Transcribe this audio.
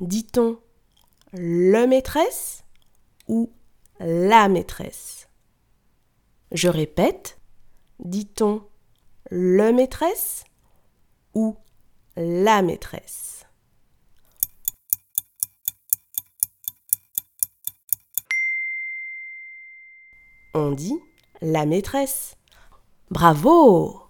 dit-on le maîtresse ou la maîtresse? Je répète, dit-on le maîtresse ou la maîtresse? On dit la maîtresse. Bravo!